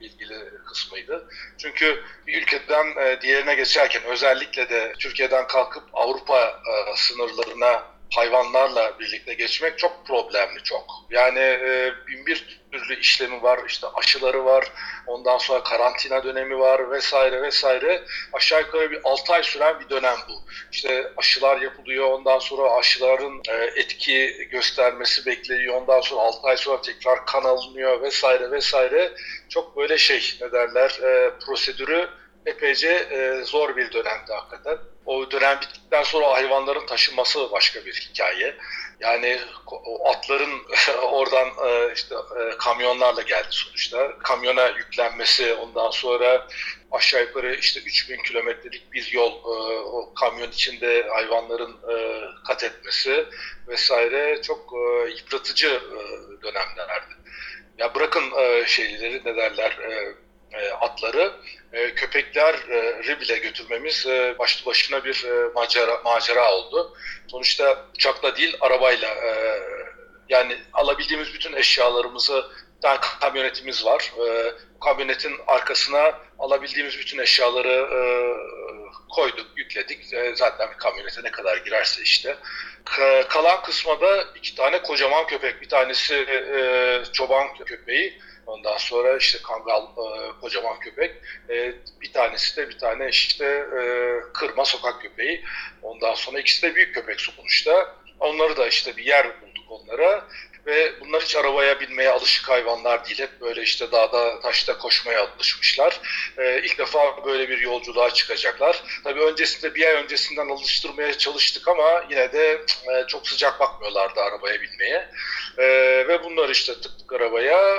ilgili kısmıydı. Çünkü bir ülkeden diğerine geçerken, özellikle de Türkiye'den kalkıp Avrupa sınırlarına hayvanlarla birlikte geçmek çok problemli, çok. Yani bin bir türlü işlemi var, işte aşıları var, ondan sonra karantina dönemi var vesaire vesaire. Aşağı yukarı bir 6 ay süren bir dönem bu. İşte aşılar yapılıyor, ondan sonra aşıların etki göstermesi bekleniyor, ondan sonra 6 ay sonra tekrar kan alınıyor vesaire vesaire. Çok böyle prosedürü epeyce zor bir dönemdi hakikaten. O dönem bittikten sonra hayvanların taşınması başka bir hikaye. Yani o atların oradan işte kamyonlarla geldi sonuçta. Kamyona yüklenmesi, ondan sonra aşağı yukarı işte 3000 kilometrelik bir yol, o kamyon içinde hayvanların kat etmesi vesaire çok yıpratıcı dönemlerdi. Ya bırakın şeyleri, ne derler, atları, köpekleri bile götürmemiz başlı başına bir macera oldu. Sonuçta uçakla değil, arabayla, yani alabildiğimiz bütün eşyalarımızı, kamyonetimiz var. Kamyonetin arkasına alabildiğimiz bütün eşyaları koyduk, yükledik. Zaten bir kamyonete ne kadar girerse işte. Kalan kısma da 2 tane kocaman köpek. Bir tanesi çoban köpeği. Ondan sonra işte kangal, kocaman köpek, bir tanesi de kırma sokak köpeği. Ondan sonra ikisi de büyük köpek sonuçta. Onları da işte bir yer bulduk onlara ve bunlar hiç arabaya binmeye alışık hayvanlar değil. Hep böyle işte dağda, taşta koşmaya alışmışlar. İlk defa böyle bir yolculuğa çıkacaklar. Tabii öncesinde, bir ay öncesinden alıştırmaya çalıştık ama yine de çok sıcak bakmıyorlardı arabaya binmeye. Ve bunlar işte tıktık arabaya,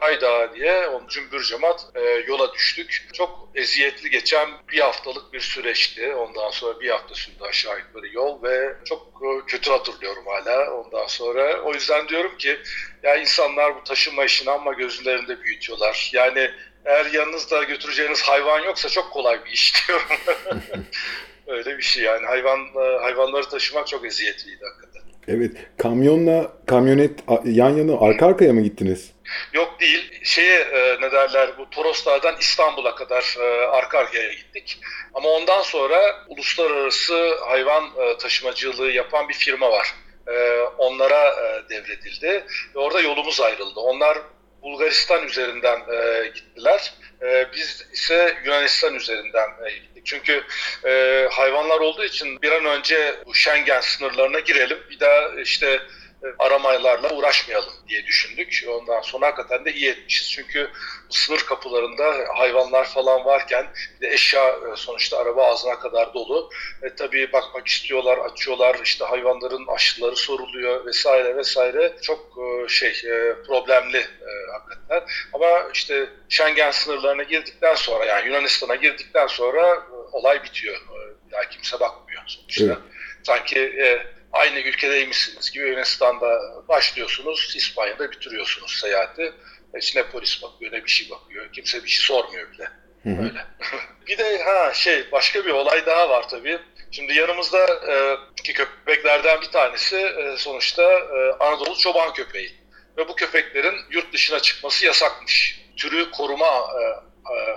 hayda diye cümbür cemaat yola düştük. Çok eziyetli geçen bir haftalık bir süreçti. Ondan sonra bir hafta sürdü aşağı yukarı yol ve çok kötü hatırlıyorum hala. Ondan sonra o yüzden diyorum ki ya insanlar bu taşınma işini amma gözlerinde büyütüyorlar. Yani eğer yanınızda götüreceğiniz hayvan yoksa çok kolay bir iş diyorum. Öyle bir şey yani, hayvanları taşımak çok eziyetliydi hakikaten. Evet, kamyonla kamyonet yan yana, arka arkaya mı gittiniz? Yok değil. Bu Toroslardan İstanbul'a kadar arka arkaya gittik. Ama ondan sonra uluslararası hayvan taşımacılığı yapan bir firma var. Onlara devredildi ve orada yolumuz ayrıldı. Onlar Bulgaristan üzerinden gittiler. Biz ise Yunanistan üzerinden gittik. Çünkü hayvanlar olduğu için bir an önce bu Schengen sınırlarına girelim. Bir daha işte aramalarla uğraşmayalım diye düşündük. Ondan sonra hakikaten de iyi etmişiz. Çünkü sınır kapılarında hayvanlar falan varken bir de eşya, sonuçta araba ağzına kadar dolu. Tabii bakmak istiyorlar, açıyorlar. İşte hayvanların aşıları soruluyor vesaire vesaire. Çok problemli hakikaten. Ama işte Schengen sınırlarına girdikten sonra, yani Yunanistan'a girdikten sonra olay bitiyor. Ya kimse bakmıyor sonuçta. Evet. Sanki aynı ülkedeymişsiniz gibi Yunanistan'da başlıyorsunuz, İspanya'da bitiriyorsunuz seyahati. İçine polis bakıyor, ne bir şey bakıyor, kimse bir şey sormuyor bile. Öyle. Bir de başka bir olay daha var tabii. Şimdi yanımızda ki köpeklerden bir tanesi sonuçta Anadolu çoban köpeği. Ve bu köpeklerin yurt dışına çıkması yasakmış. Türü koruma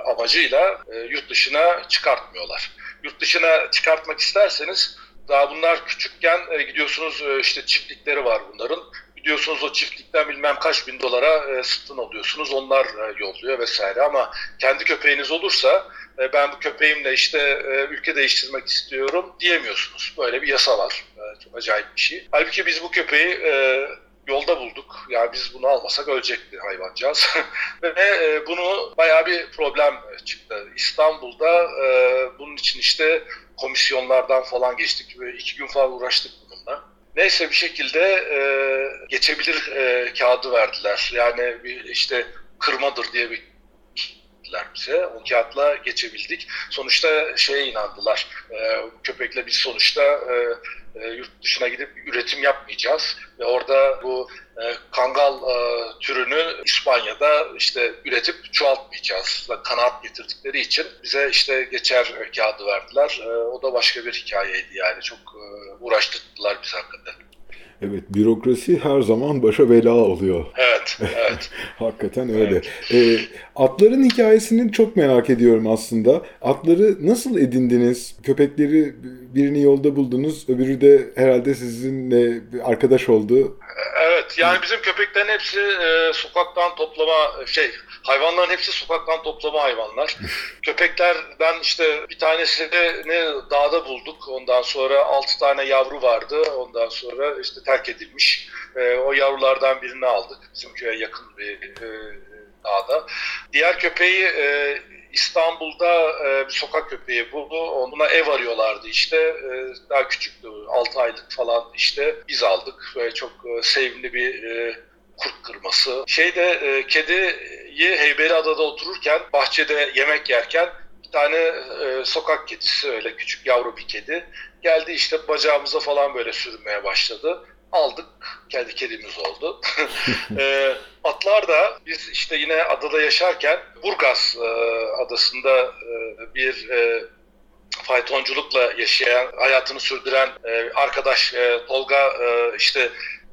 amacıyla yurt dışına çıkartmıyorlar. Yurt dışına çıkartmak isterseniz daha bunlar küçükken gidiyorsunuz, işte çiftlikleri var bunların. Gidiyorsunuz o çiftlikten bilmem kaç bin dolara satın alıyorsunuz. Onlar yolluyor vesaire. Ama kendi köpeğiniz olursa ben bu köpeğimle ülke değiştirmek istiyorum diyemiyorsunuz. Böyle bir yasa var. Çok acayip bir şey. Halbuki biz bu köpeği yolda bulduk. Yani biz bunu almasak ölecekti hayvancağız. Ve bunu bayağı bir problem çıktı. İstanbul'da bunun için komisyonlardan falan geçtik. Böyle 2 gün falan uğraştık bununla. Neyse bir şekilde geçebilir kağıdı verdiler. Yani bir kırmadır diye bildirdiler bize. O kağıtla geçebildik. Sonuçta şeye inandılar. Köpekle biz sonuçta yurt dışına gidip üretim yapmayacağız. Ve orada bu kangal türünü İspanya'da üretip çoğaltmayacağız. Kanaat getirdikleri için bize geçer kağıdı verdiler. O da başka bir hikayeydi yani. Çok uğraştırdılar bizi hakikaten. Evet, bürokrasi her zaman başa bela oluyor. Evet. Hakikaten öyle. Evet. Atların hikayesini çok merak ediyorum aslında. Atları nasıl edindiniz? Köpekleri birini yolda buldunuz, öbürü de herhalde sizinle arkadaş oldu. Evet, yani bizim köpeklerin hepsi sokaktan toplama hayvanların hepsi sokaktan toplama hayvanlar. Köpeklerden bir tanesini dağda bulduk. Ondan sonra 6 tane yavru vardı. Ondan sonra terk edilmiş. O yavrulardan birini aldık. Bizim köye yakın bir dağda. Diğer köpeği İstanbul'da bir sokak köpeği buldu. Ona ev arıyorlardı Daha küçüktü. 6 aylık falan Biz aldık. Böyle çok sevimli bir kurt kırması. Kediyi Heybeliada'da otururken, bahçede yemek yerken bir tane sokak kedisi, öyle küçük yavru bir kedi geldi bacağımıza falan böyle sürünmeye başladı. Aldık. Kendi kedimiz oldu. Atlar da biz yine adada yaşarken Burgaz adasında bir faytonculukla yaşayan, hayatını sürdüren arkadaş Tolga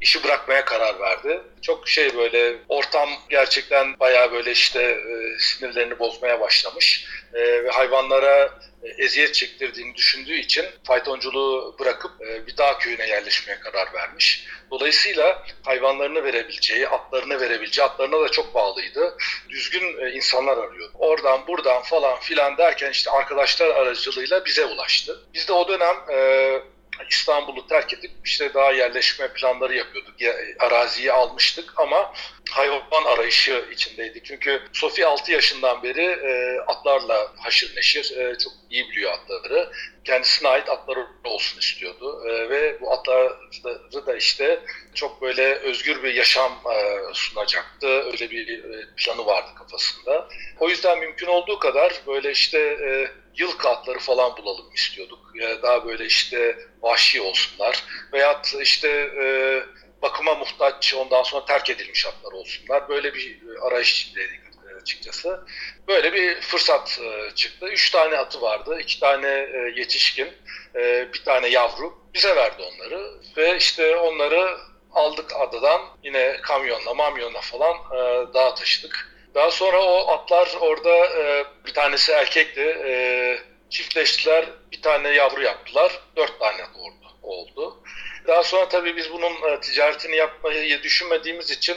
işi bırakmaya karar verdi. Çok böyle ortam gerçekten bayağı böyle sinirlerini bozmaya başlamış. Ve hayvanlara eziyet çektirdiğini düşündüğü için faytonculuğu bırakıp bir dağ köyüne yerleşmeye karar vermiş. Dolayısıyla hayvanlarını verebileceği, atlarını verebileceği, atlarına da çok bağlıydı. Düzgün insanlar arıyordu. Oradan buradan falan filan derken arkadaşlar aracılığıyla bize ulaştı. Biz de o dönem İstanbul'u terk edip daha yerleşme planları yapıyorduk. Araziyi almıştık ama hayvan arayışı içindeydik. Çünkü Sophie 6 yaşından beri atlarla haşır neşir. Çok iyi biliyor atları. Kendisine ait atları olsun istiyordu. Ve bu atları da çok böyle özgür bir yaşam sunacaktı. Öyle bir planı vardı kafasında. O yüzden mümkün olduğu kadar böyle yılkı atları falan bulalım istiyorduk. Daha böyle vahşi olsunlar. Veyahut bakıma muhtaç, ondan sonra terk edilmiş atlar olsunlar. Böyle bir arayış içindeydik açıkçası. Böyle bir fırsat çıktı. 3 tane atı vardı. 2 tane yetişkin, 1 tane yavru. Bize verdi onları. Ve onları aldık adadan. Yine kamyonla, mamyonla falan dağa taşıdık. Daha sonra o atlar orada bir tanesi erkekti. Çiftleştiler. 1 tane yavru yaptılar. 4 tane doğurdu. oldu. Daha sonra tabii biz bunun ticaretini yapmayı düşünmediğimiz için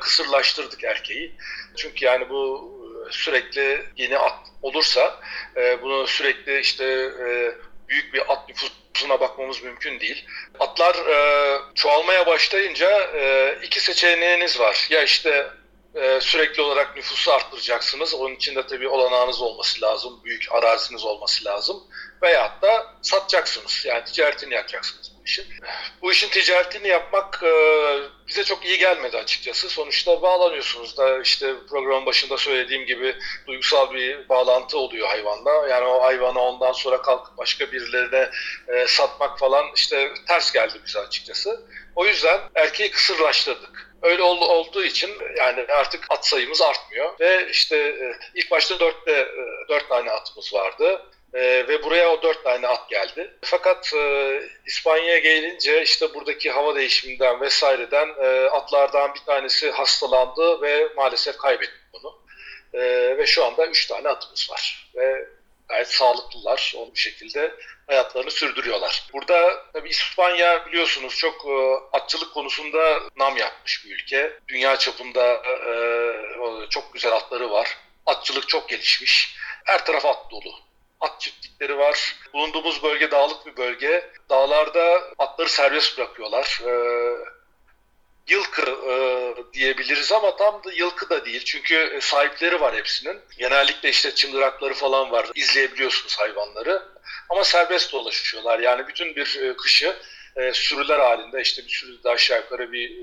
kısırlaştırdık erkeği. Çünkü yani bu sürekli yeni at olursa bunu sürekli işte büyük bir at nüfusuna bakmamız mümkün değil. Atlar çoğalmaya başlayınca iki seçeneğiniz var. Ya işte sürekli olarak nüfusu arttıracaksınız. Onun için de tabii olanağınız olması lazım. Büyük araziniz olması lazım. Veyahut da satacaksınız. Yani ticaretini yapacaksınız bu işin. Bu işin ticaretini yapmak bize çok iyi gelmedi açıkçası. Sonuçta bağlanıyorsunuz da işte programın başında söylediğim gibi duygusal bir bağlantı oluyor hayvanla. Yani o hayvanı ondan sonra kalkıp başka birilerine satmak falan işte ters geldi bize açıkçası. O yüzden erkeği kısırlaştırdık. Öyle olduğu için yani artık at sayımız artmıyor ve işte ilk başta 4 tane atımız vardı ve buraya o 4 tane at geldi. Fakat İspanya'ya gelince işte buradaki hava değişiminden vesaireden atlardan bir tanesi hastalandı ve maalesef kaybettik bunu. Ve şu anda 3 tane atımız var ve gayet sağlıklılar, o şekilde hayatlarını sürdürüyorlar. Burada tabii İspanya biliyorsunuz çok atçılık konusunda nam yapmış bir ülke. Dünya çapında çok güzel atları var. Atçılık çok gelişmiş. Her taraf at dolu. At çiftlikleri var. Bulunduğumuz bölge dağlık bir bölge. Dağlarda atları serbest bırakıyorlar. Yılkı diyebiliriz ama tam da yılkı da değil. Çünkü sahipleri var hepsinin. Genellikle işte çıngırakları falan var. İzleyebiliyorsunuz hayvanları. Ama serbest dolaşıyorlar. Yani bütün bir kışı sürüler halinde işte bir sürü de aşağı yukarı bir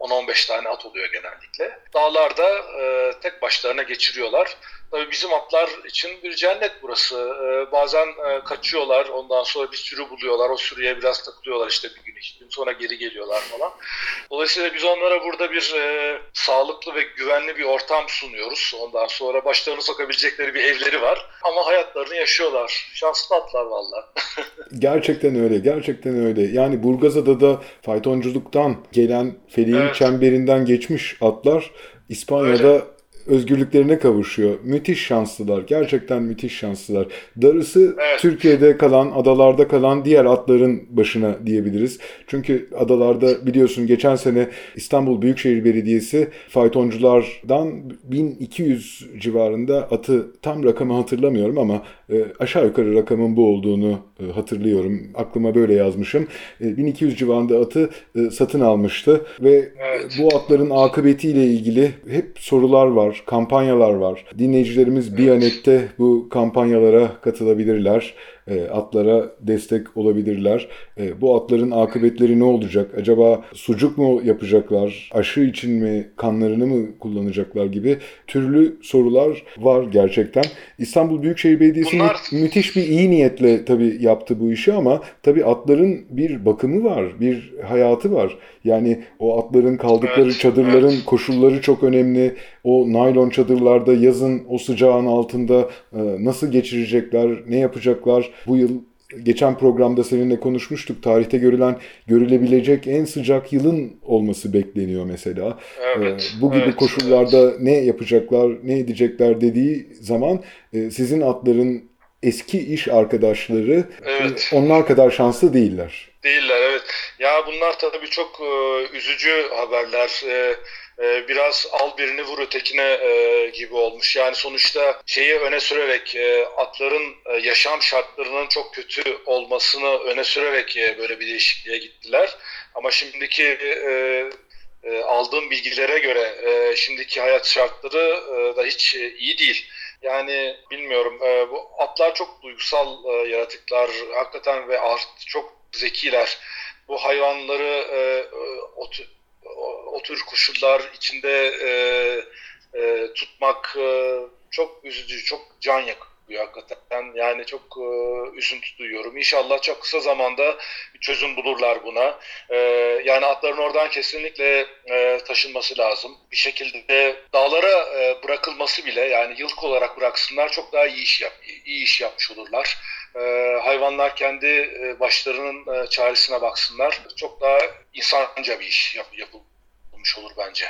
10-15 tane at oluyor genellikle. Dağlarda tek başlarına geçiriyorlar. Tabii bizim atlar için bir cennet burası. Bazen kaçıyorlar, ondan sonra bir sürü buluyorlar. O sürüye biraz takılıyorlar işte bir gün, iki gün sonra geri geliyorlar falan. Dolayısıyla biz onlara burada bir sağlıklı ve güvenli bir ortam sunuyoruz. Ondan sonra başlarını sokabilecekleri bir evleri var. Ama hayatlarını yaşıyorlar. Şanslı atlar vallahi. Gerçekten öyle, gerçekten öyle. Yani Burgazada'da faytonculuktan gelen feleğin çemberinden geçmiş atlar İspanya'da öyle özgürlüklerine kavuşuyor. Müthiş şanslılar. Gerçekten müthiş şanslılar. Darısı Türkiye'de kalan, adalarda kalan diğer atların başına diyebiliriz. Çünkü adalarda biliyorsun geçen sene İstanbul Büyükşehir Belediyesi faytonculardan 1200 civarında atı, tam rakamı hatırlamıyorum ama aşağı yukarı rakamın bu olduğunu hatırlıyorum. Aklıma böyle yazmışım. 1200 civarında atı satın almıştı ve bu atların akıbetiyle ilgili hep sorular var. Kampanyalar var. Dinleyicilerimiz Biyanet'te bu kampanyalara katılabilirler. Atlara destek olabilirler. Bu atların akıbetleri ne olacak? Acaba sucuk mu yapacaklar? Aşı için mi? Kanlarını mı kullanacaklar gibi türlü sorular var gerçekten. İstanbul Büyükşehir Belediyesi müthiş bir iyi niyetle tabii yaptı bu işi ama tabii atların bir bakımı var, bir hayatı var. Yani o atların kaldıkları çadırların koşulları çok önemli. O naylon çadırlarda yazın o sıcağın altında nasıl geçirecekler, ne yapacaklar? Bu yıl geçen programda seninle konuşmuştuk. Tarihte görülebilecek en sıcak yılın olması bekleniyor mesela. Bu gibi koşullarda ne yapacaklar, ne edecekler dediği zaman sizin atların eski iş arkadaşları onlar kadar şanslı değiller. Değiller evet. Ya bunlar tabii çok üzücü haberler. Biraz al birini vur ötekine gibi olmuş. Yani sonuçta şeyi öne sürerek atların yaşam şartlarının çok kötü olmasını öne sürerek böyle bir değişikliğe gittiler. Ama şimdiki aldığım bilgilere göre şimdiki hayat şartları da hiç iyi değil. Yani bilmiyorum bu atlar çok duygusal yaratıklar hakikaten ve çok zekiler. Bu hayvanları o tür koşullar içinde tutmak çok üzücü, çok can yakıyor hakikaten. Yani çok üzüntü duyuyorum. İnşallah çok kısa zamanda bir çözüm bulurlar buna. Yani atların oradan kesinlikle taşınması lazım. Bir şekilde dağlara bırakılması bile, yani yıllık olarak bıraksınlar çok daha iyi iş yapmış olurlar. Hayvanlar kendi başlarının çaresine baksınlar. Çok daha insanca bir iş yapılmış olur bence.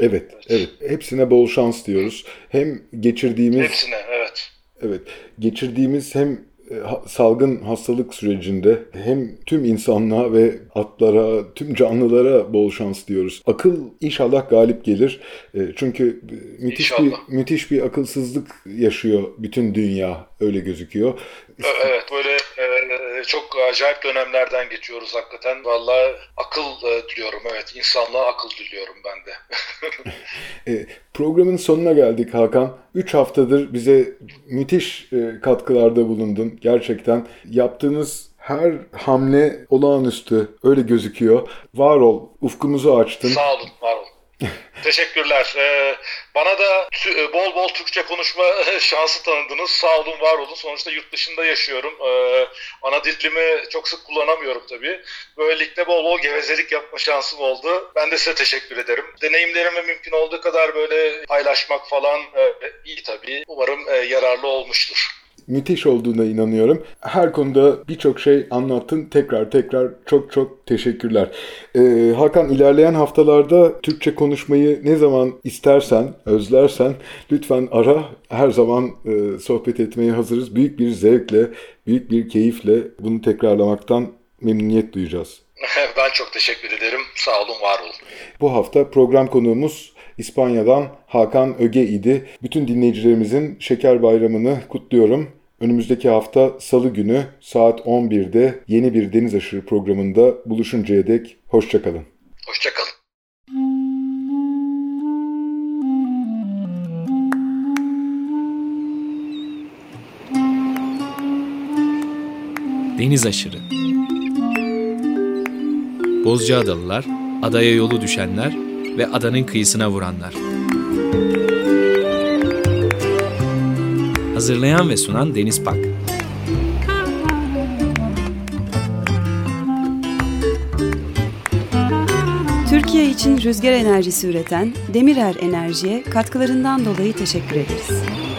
Evet, evet. Hepsine bol şans diyoruz. Hem geçirdiğimiz hem salgın hastalık sürecinde hem tüm insanlığa ve atlara, tüm canlılara bol şans diyoruz. Akıl inşallah galip gelir. Çünkü müthiş bir akılsızlık yaşıyor bütün dünya, öyle gözüküyor. Evet, böyle çok acayip dönemlerden geçiyoruz hakikaten. Vallahi akıl diliyorum, evet, insanlığa akıl diliyorum ben de. Programın sonuna geldik Hakan. 3 haftadır bize müthiş katkılarda bulundun. Gerçekten yaptığınız her hamle olağanüstü, öyle gözüküyor. Var ol, ufkumuzu açtın. Sağ olun, var olun. Teşekkürler. Bana da bol bol Türkçe konuşma şansı tanıdınız. Sağ olun, var olun. Sonuçta yurt dışında yaşıyorum. Ana dilimi çok sık kullanamıyorum tabii. Böylelikle bol bol gevezelik yapma şansım oldu. Ben de size teşekkür ederim. Deneyimlerimi mümkün olduğu kadar böyle paylaşmak falan iyi tabii. Umarım yararlı olmuştur. Müthiş olduğuna inanıyorum. Her konuda birçok şey anlattın. Tekrar çok teşekkürler. Hakan, ilerleyen haftalarda Türkçe konuşmayı ne zaman istersen, özlersen lütfen ara. Her zaman sohbet etmeye hazırız. Büyük bir zevkle, büyük bir keyifle bunu tekrarlamaktan memnuniyet duyacağız. Ben çok teşekkür ederim. Sağ olun, var olun. Bu hafta program konuğumuz İspanya'dan Hakan Öge idi. Bütün dinleyicilerimizin Şeker Bayramı'nı kutluyorum. Önümüzdeki hafta Salı günü saat 11'de yeni bir Deniz Aşırı programında buluşuncaya dek hoşça kalın. Hoşça kalın. Deniz Aşırı. Bozcaadalılar, adaya yolu düşenler ve adanın kıyısına vuranlar. Hazırlayan ve sunan Deniz Pak. Türkiye için rüzgar enerjisi üreten Demirer Enerji'ye katkılarından dolayı teşekkür ederiz.